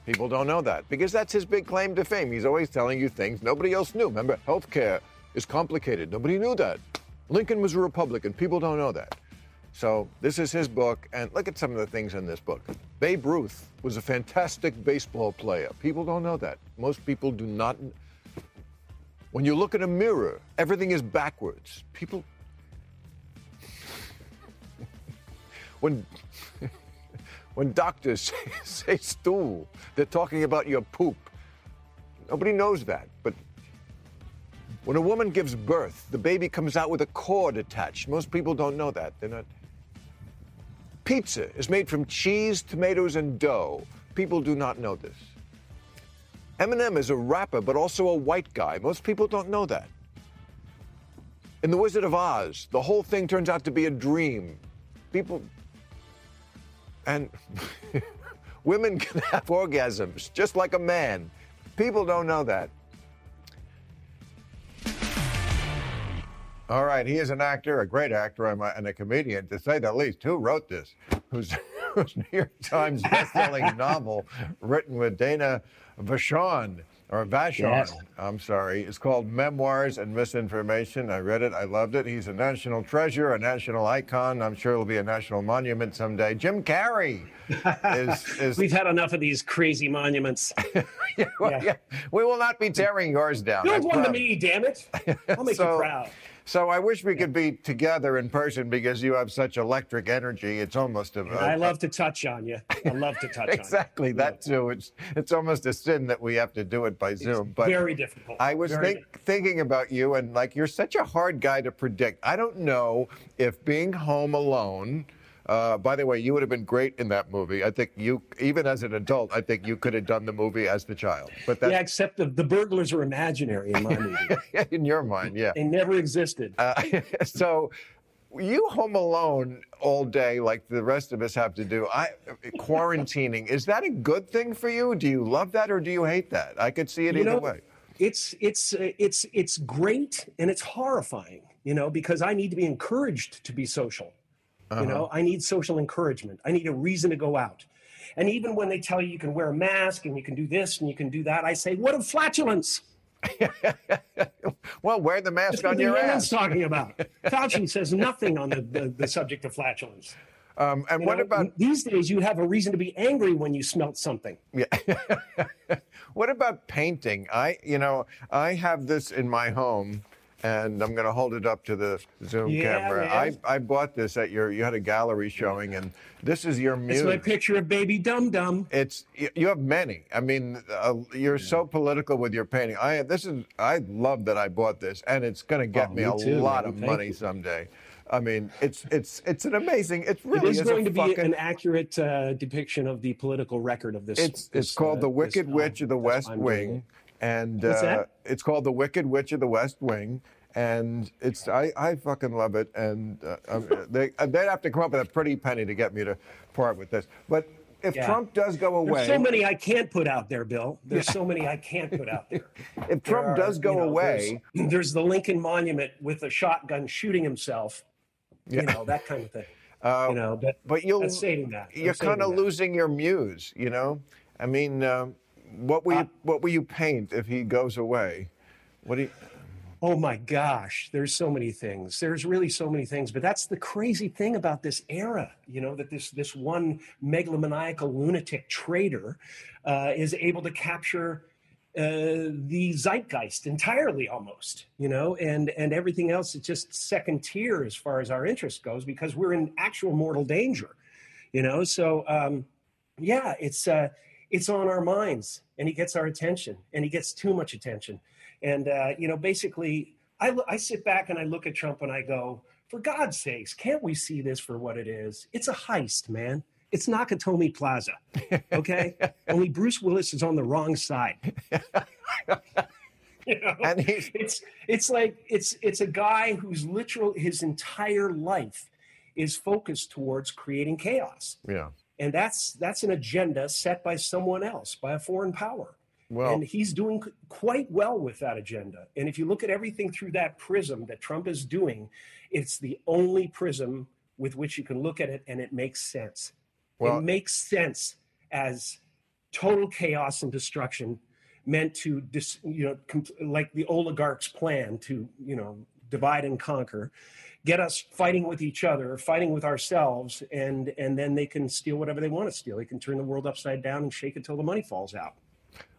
People Don't Know That, because that's his big claim to fame. He's always telling you things nobody else knew. Remember, healthcare is complicated. Nobody knew that. Lincoln was a Republican. People don't know that. So this is his book, and look at some of the things in this book. Babe Ruth was a fantastic baseball player. People don't know that. Most people do not. When you look in a mirror, everything is backwards. People... When doctors say stool, they're talking about your poop. Nobody knows that, but... When a woman gives birth, the baby comes out with a cord attached. Most people don't know that. They're not. Pizza is made from cheese, tomatoes, and dough. People do not know this. Eminem is a rapper, but also a white guy. Most people don't know that. In The Wizard of Oz, the whole thing turns out to be a dream. People... And women can have orgasms, just like a man. People don't know that. All right, he is an actor, a great actor, and a comedian, to say the least. Who wrote this? Whose New York Times bestselling novel, written with Dana Vachon, is called Memoirs and Misinformation. I read it. I loved it. He's a national treasure, a national icon. I'm sure it'll be a national monument someday. Jim Carrey is... We've had enough of these crazy monuments. Yeah. We will not be tearing yours down. Build one to me, damn it. I'll make you proud. So I wish we could be together in person, because you have such electric energy. It's almost I love to touch on you. I love to touch on you. Exactly. That too. It's almost a sin that we have to do it by Zoom. But very difficult. I was thinking about you, and like, you're such a hard guy to predict. I don't know if being home alone... by the way, you would have been great in that movie. I think you, even as an adult, I think you could have done the movie as the child. But that... Yeah, except the burglars are imaginary in my movie. In your mind, yeah. They never existed. So you home alone all day like the rest of us have to do. Quarantining, is that a good thing for you? Do you love that, or do you hate that? I could see it either way. It's great, and it's horrifying, you know, because I need to be encouraged to be social. Uh-huh. You know, I need social encouragement. I need a reason to go out. And even when they tell you can wear a mask and you can do this and you can do that, I say, what of flatulence? Well, wear the mask on your ass. That's what the man's talking about. Fauci says nothing on the subject of flatulence. And you what know, about these days? You have a reason to be angry when you smelt something. Yeah. What about painting? I have this in my home, and I'm going to hold it up to the Zoom camera. Man. I bought this at you had a gallery showing, and this is your muse. It's my picture of Baby Dum Dum. You have many. I mean, you're so political with your painting. I love that I bought this, and it's going to get me a lot of money someday. I mean, it's an amazing. It really is going to be an accurate depiction of the political record of this. It's called The Wicked Witch of the West Wing, and it's called The Wicked Witch of the West Wing, and it's I fucking love it. And they'd have to come up with a pretty penny to get me to part with this, but. If Trump does go away... There's so many I can't put out there, Bill. There's so many I can't put out there. If Trump does go away... There's the Lincoln Monument with a shotgun shooting himself. Yeah. You know, that kind of thing. But that's saving that. You're kind of losing your muse, you know? I mean, what will you paint if he goes away? What do you... Oh, my gosh, there's so many things. There's really so many things. But that's the crazy thing about this era, you know, that this one megalomaniacal lunatic traitor is able to capture the zeitgeist entirely almost, you know, and everything else is just second tier as far as our interest goes because we're in actual mortal danger, you know. So, it's on our minds and he gets our attention and he gets too much attention. And, you know, basically, I sit back and I look at Trump and I go, for God's sakes, can't we see this for what it is? It's a heist, man. It's Nakatomi Plaza, okay? Only Bruce Willis is on the wrong side. You know? And it's a guy whose his entire life is focused towards creating chaos. Yeah. And that's an agenda set by someone else, by a foreign power. Well, and he's doing quite well with that agenda. And if you look at everything through that prism that Trump is doing, it's the only prism with which you can look at it, and it makes sense. Well, it makes sense as total chaos and destruction meant to, like the oligarchs' plan to, divide and conquer, get us fighting with each other, fighting with ourselves, and then they can steal whatever they want to steal. They can turn the world upside down and shake it till the money falls out.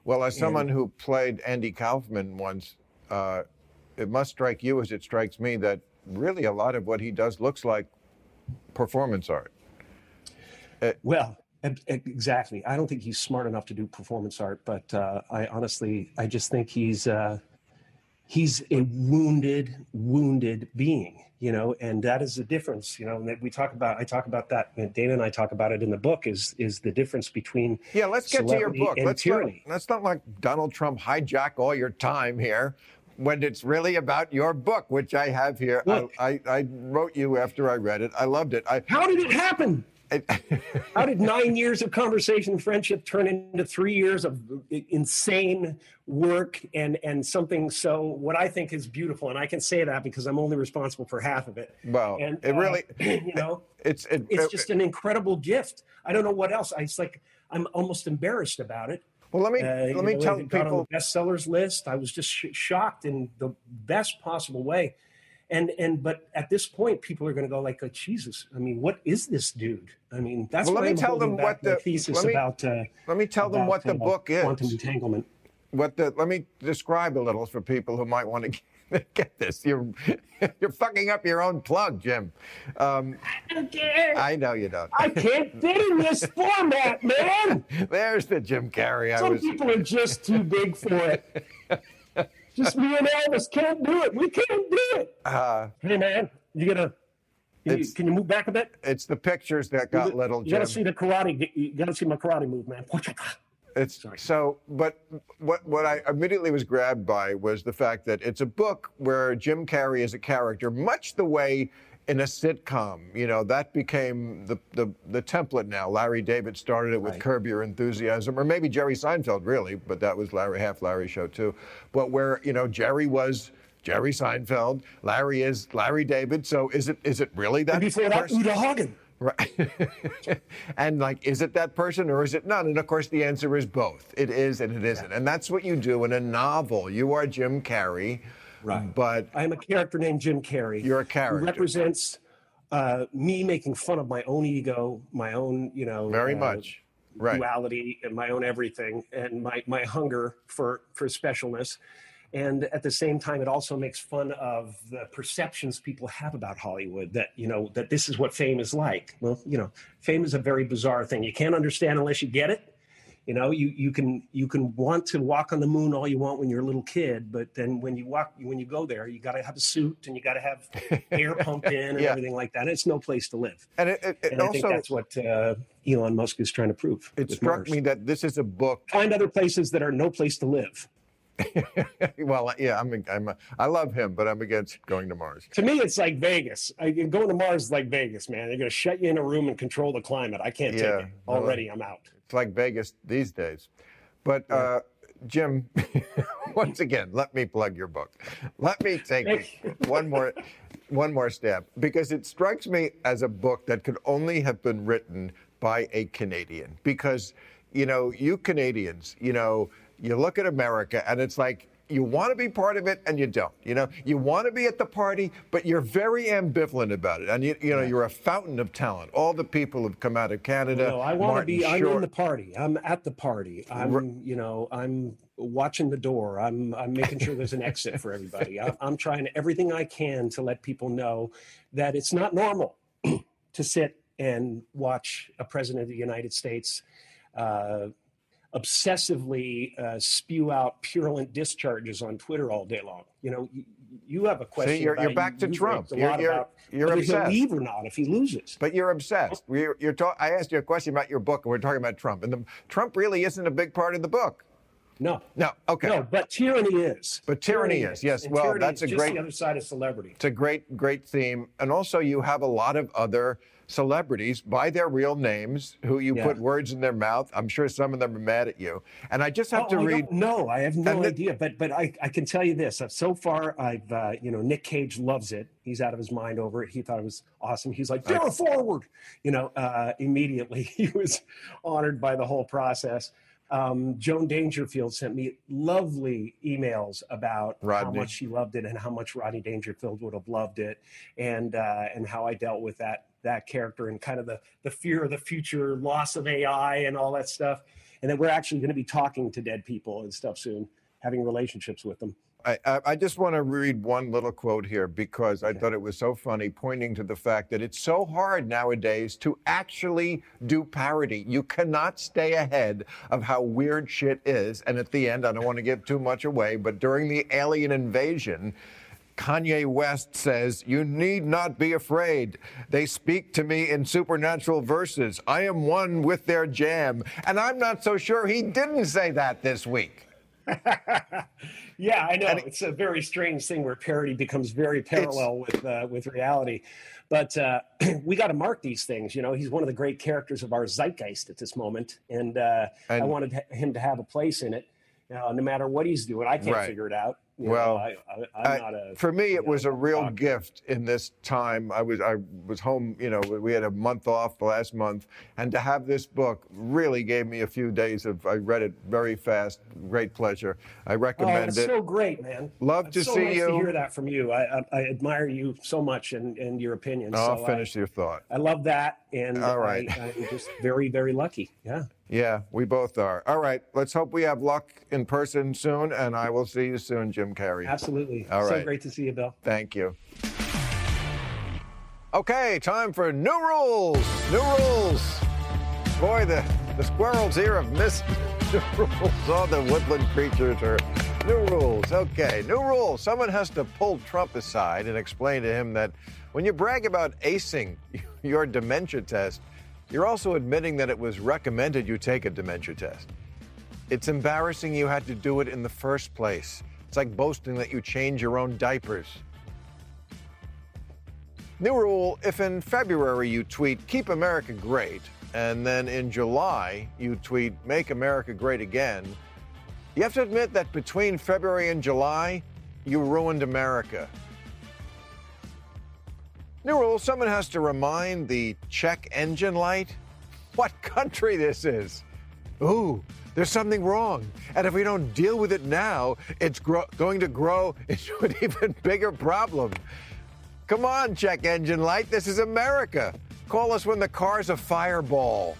Well, as someone who played Andy Kaufman once, it must strike you as it strikes me that really a lot of what he does looks like performance art. Exactly. I don't think he's smart enough to do performance art, but I just think he's a wounded being, you know, and that is the difference, you know, that I talk about that, and Dana and I talk about it in the book is the difference between celebrity and tyranny. Yeah, let's get to your book. Let's not like Donald Trump hijack all your time here when it's really about your book, which I have here. Look, I wrote you after I read it. I loved it. How did it happen? How did 9 years of conversation and friendship turn into 3 years of insane work and something so what I think is beautiful? And I can say that because I'm only responsible for half of it. Well, and, it really, you know, it's just an incredible gift. I don't know what else. It's like I'm almost embarrassed about it. Well, let me tell people. Got on the bestsellers list. I was just shocked in the best possible way. But at this point, people are going to go like, oh, Jesus, I mean, what is this dude? I mean, that's why I'm holding back my thesis about let me tell them what the book is. Quantum entanglement. Let me describe a little for people who might want to get this. You're fucking up your own plug, Jim. I don't care. I know you don't. I can't fit in this format, man. There's the Jim Carrey. Some people are just too big for it. Just me and Elvis can't do it. We can't do it. Hey, man, can you move back a bit? It's the pictures that got little Jim. You got to see the karate. You got to see my karate move, man. But what I immediately was grabbed by was the fact that it's a book where Jim Carrey is a character, much the way in a sitcom. You know, that became the template now. Larry David started it with Curb Your Enthusiasm, or maybe Jerry Seinfeld, really, but that was Larry's show, too. But where, you know, Jerry was Jerry Seinfeld, Larry is Larry David, so is it really that person? Before that, Uta Hagen. Right. And like, is it that person or is it not? And of course, the answer is both. It is and it isn't. And that's what you do in a novel. You are Jim Carrey. Right. But I'm a character named Jim Carrey. You're a character. Who represents me making fun of my own ego, my own, you know, very much right. duality and my own everything and my hunger for specialness. And at the same time, it also makes fun of the perceptions people have about Hollywood that, you know, that this is what fame is like. Well, you know, fame is a very bizarre thing. You can't understand unless you get it. You know, you can want to walk on the moon all you want when you're a little kid, but then when you go there, you got to have a suit and you got to have air pumped in and yeah. everything like that. And it's no place to live. And and also, I think that's what Elon Musk is trying to prove. It struck me that this is a book. Find other places that are no place to live. Well, yeah, I love him, but I'm against going to Mars. To me, it's like Vegas. Going to Mars is like Vegas, man. They're going to shut you in a room and control the climate. I can't take it. Already, I'm out. It's like Vegas these days. But, yeah. Jim, once again, let me plug your book. Let me take one more step, because it strikes me as a book that could only have been written by a Canadian. Because, you know, you Canadians, you know, you look at America, and it's like you want to be part of it, and you don't. You know, you want to be at the party, but you're very ambivalent about it. And you know, you're a fountain of talent. All the people have come out of Canada. No, I want to be. Short. I'm in the party. I'm at the party. I'm, you know, I'm watching the door. I'm making sure there's an exit for everybody. I'm trying everything I can to let people know that it's not normal to sit and watch a president of the United States. Obsessively spew out purulent discharges on Twitter all day long. You know, you have a question. See, you're back to Trump. You're obsessed. Whether he'll leave or not if he loses. But you're obsessed. I asked you a question about your book, and we're talking about Trump. And Trump really isn't a big part of the book. No. Okay. No, but tyranny is. Yes. And well, that's a great. The other side of celebrity. It's a great theme, and also you have a lot of other celebrities by their real names who you put words in their mouth. I'm sure some of them are mad at you. And I just have to read. No, I have no idea. But I can tell you this. So far, I've you know, Nick Cage loves it. He's out of his mind over it. He thought it was awesome. He's like, they're forward. You know, immediately he was honored by the whole process. Joan Dangerfield sent me lovely emails about Rodney. How much she loved it and how much Rodney Dangerfield would have loved it, and how I dealt with that character and kind of the fear of the future, loss of AI and all that stuff. And that we're actually going to be talking to dead people and stuff soon, having relationships with them. I just want to read one little quote here because I thought it was so funny, pointing to the fact that it's so hard nowadays to actually do parody. You cannot stay ahead of how weird shit is. And at the end, I don't want to give too much away, but during the alien invasion, Kanye West says, "You need not be afraid. They speak to me in supernatural verses. I am one with their jam." And I'm not so sure he didn't say that this week. Yeah, I know. It's a very strange thing where parody becomes very parallel with reality. But we got to mark these things. You know, he's one of the great characters of our zeitgeist at this moment. And I wanted him to have a place in it. Now, no matter what he's doing, I can't figure it out. For me, it was a real gift in this time. I was home, you know, we had a month off last month, and to have this book really gave me a few days of, I read it very fast, great pleasure. I recommend it. It's so great, man. Love to see you. It's so nice to hear that from you. I admire you so much and your opinion. I'll finish your thought. I love that, and all right. I'm just very, very lucky, yeah. Yeah, we both are. All right, let's hope we have luck in person soon, and I will see you soon, Jim Carrey. Absolutely. All right. So great to see you, Bill. Thank you. Okay, time for new rules. New rules. Boy, the squirrels here have missed new rules. All the woodland creatures are new rules. Okay, new rules. Someone has to pull Trump aside and explain to him that when you brag about acing your dementia test, you're also admitting that it was recommended you take a dementia test. It's embarrassing you had to do it in the first place. It's like boasting that you change your own diapers. New rule, if in February you tweet, "Keep America Great," and then in July you tweet, "Make America Great Again," you have to admit that between February and July, you ruined America. New rule, someone has to remind the check engine light what country this is. Ooh, there's something wrong. And if we don't deal with it now, it's going to grow into an even bigger problem. Come on, check engine light. This is America. Call us when the car's a fireball.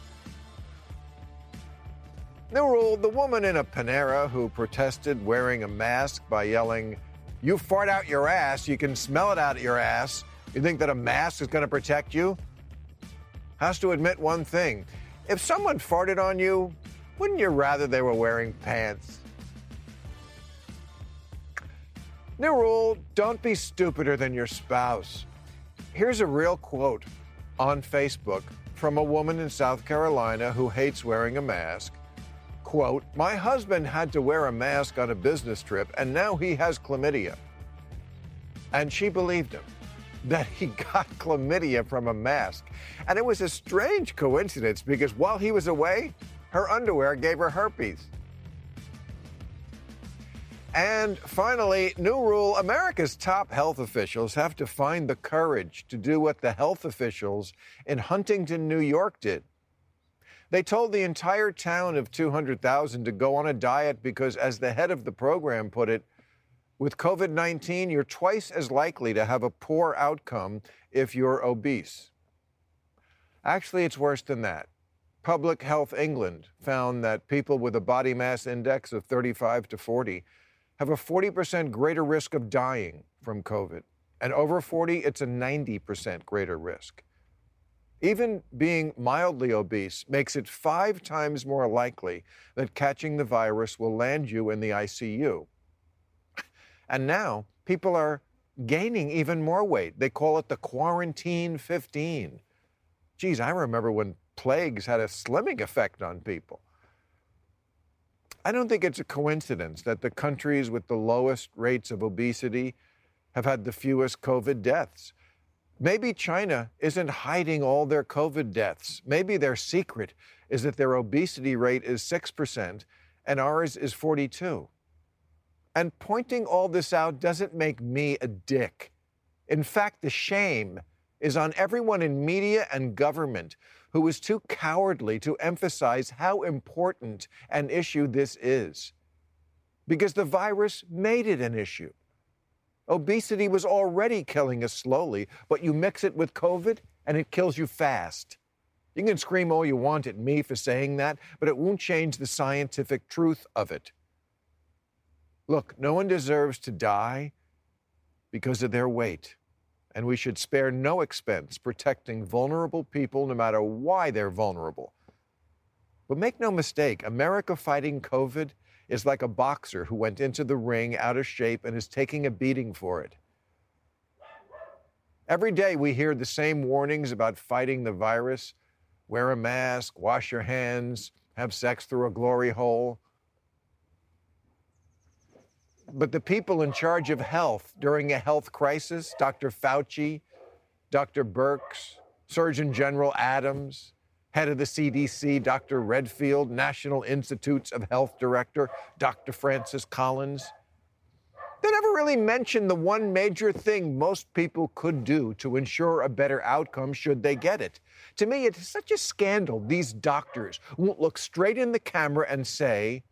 New rule, the woman in a Panera who protested wearing a mask by yelling, "You fart out your ass, you can smell it out of your ass. You think that a mask is going to protect you?" has to admit one thing. If someone farted on you, wouldn't you rather they were wearing pants? New rule, don't be stupider than your spouse. Here's a real quote on Facebook from a woman in South Carolina who hates wearing a mask. Quote, "My husband had to wear a mask on a business trip, and now he has chlamydia." And she believed him, that he got chlamydia from a mask. And it was a strange coincidence because while he was away, her underwear gave her herpes. And finally, new rule, America's top health officials have to find the courage to do what the health officials in Huntington, New York did. They told the entire town of 200,000 to go on a diet because, as the head of the program put it, with COVID-19, you're twice as likely to have a poor outcome if you're obese. Actually, it's worse than that. Public Health England found that people with a body mass index of 35 to 40 have a 40% greater risk of dying from COVID. And over 40, it's a 90% greater risk. Even being mildly obese makes it 5 times more likely that catching the virus will land you in the ICU. And now, people are gaining even more weight. They call it the quarantine 15. Geez, I remember when plagues had a slimming effect on people. I don't think it's a coincidence that the countries with the lowest rates of obesity have had the fewest COVID deaths. Maybe China isn't hiding all their COVID deaths. Maybe their secret is that their obesity rate is 6% and ours is 42. And pointing all this out doesn't make me a dick. In fact, the shame is on everyone in media and government who is too cowardly to emphasize how important an issue this is. Because the virus made it an issue. Obesity was already killing us slowly, but you mix it with COVID and it kills you fast. You can scream all you want at me for saying that, but it won't change the scientific truth of it. Look, no one deserves to die because of their weight. And we should spare no expense protecting vulnerable people, no matter why they're vulnerable. But make no mistake, America fighting COVID is like a boxer who went into the ring out of shape and is taking a beating for it. Every day we hear the same warnings about fighting the virus. Wear a mask, wash your hands, have sex through a glory hole. But the people in charge of health during a health crisis, Dr. Fauci, Dr. Birx, Surgeon General Adams, head of the CDC, Dr. Redfield, National Institutes of Health Director, Dr. Francis Collins, they never really mentioned the one major thing most people could do to ensure a better outcome should they get it. To me, it's such a scandal these doctors won't look straight in the camera and say,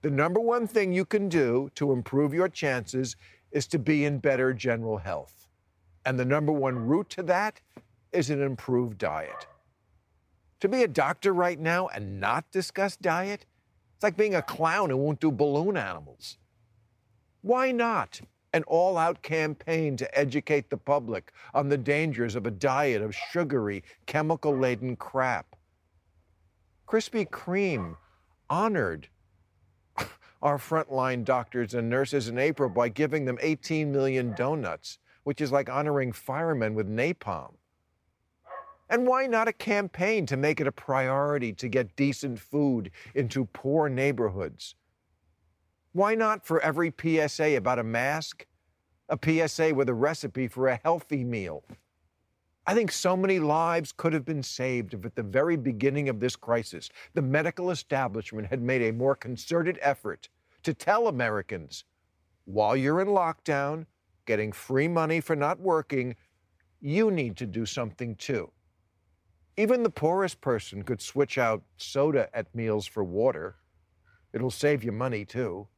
the number one thing you can do to improve your chances is to be in better general health. And the number one route to that is an improved diet. To be a doctor right now and not discuss diet, it's like being a clown who won't do balloon animals. Why not an all-out campaign to educate the public on the dangers of a diet of sugary, chemical-laden crap? Krispy Kreme honored our frontline doctors and nurses in April by giving them 18 million donuts, which is like honoring firemen with napalm. And why not a campaign to make it a priority to get decent food into poor neighborhoods? Why not for every PSA about a mask, a PSA with a recipe for a healthy meal? I think so many lives could have been saved if at the very beginning of this crisis, the medical establishment had made a more concerted effort to tell Americans, while you're in lockdown, getting free money for not working, you need to do something too. Even the poorest person could switch out soda at meals for water. It'll save you money too.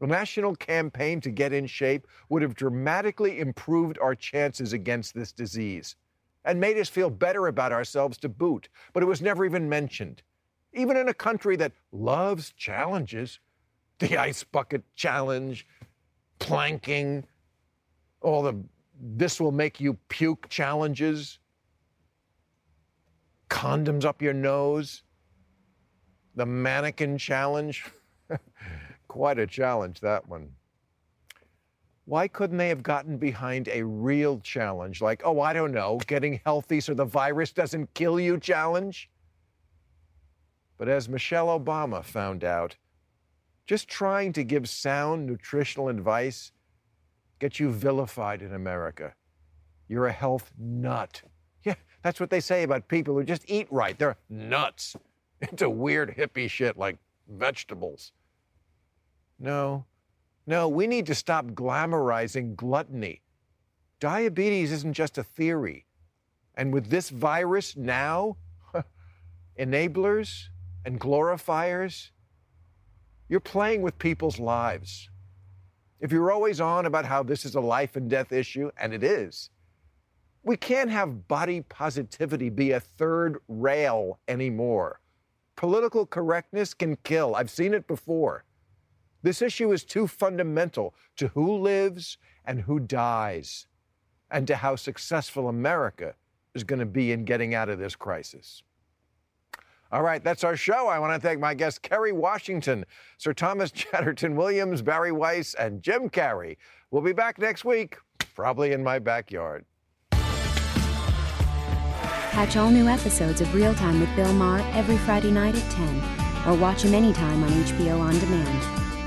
A national campaign to get in shape would have dramatically improved our chances against this disease and made us feel better about ourselves to boot, but it was never even mentioned. Even in a country that loves challenges, the ice bucket challenge, planking, all the this will make you puke challenges, condoms up your nose, the mannequin challenge. Quite a challenge, that one. Why couldn't they have gotten behind a real challenge like, oh, I don't know, getting healthy so the virus doesn't kill you challenge? But as Michelle Obama found out, just trying to give sound nutritional advice gets you vilified in America. You're a health nut. Yeah, that's what they say about people who just eat right. They're nuts into weird hippie shit like vegetables. No, we need to stop glamorizing gluttony. Diabetes isn't just a theory. And with this virus now, enablers and glorifiers, you're playing with people's lives. If you're always on about how this is a life and death issue, and it is, we can't have body positivity be a third rail anymore. Political correctness can kill. I've seen it before. This issue is too fundamental to who lives and who dies, and to how successful America is going to be in getting out of this crisis. All right, that's our show. I want to thank my guests, Kerry Washington, Sir Thomas Chatterton Williams, Bari Weiss, and Jim Carrey. We'll be back next week, probably in my backyard. Catch all new episodes of Real Time with Bill Maher every Friday night at 10, or watch him anytime on HBO On Demand.